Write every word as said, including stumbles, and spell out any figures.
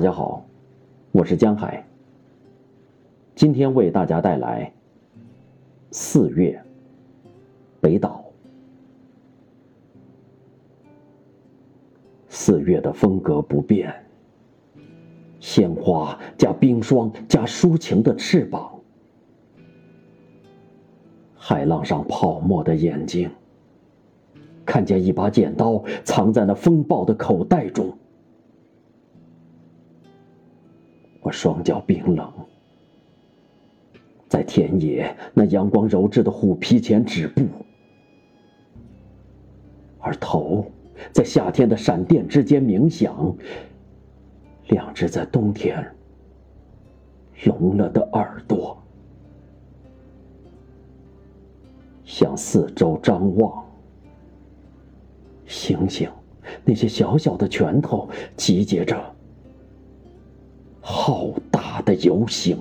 大家好，我是江海。今天为大家带来四月北岛。四月的风格不变，鲜花加冰霜加抒情的翅膀，海浪上泡沫的眼睛，看见一把剪刀藏在那风暴的口袋中。我双脚冰冷，在田野那阳光柔质的虎皮前止步，而头在夏天的闪电之间冥想，两只在冬天聋了的耳朵，向四周张望。星星，那些小小的拳头集结着浩大的游行。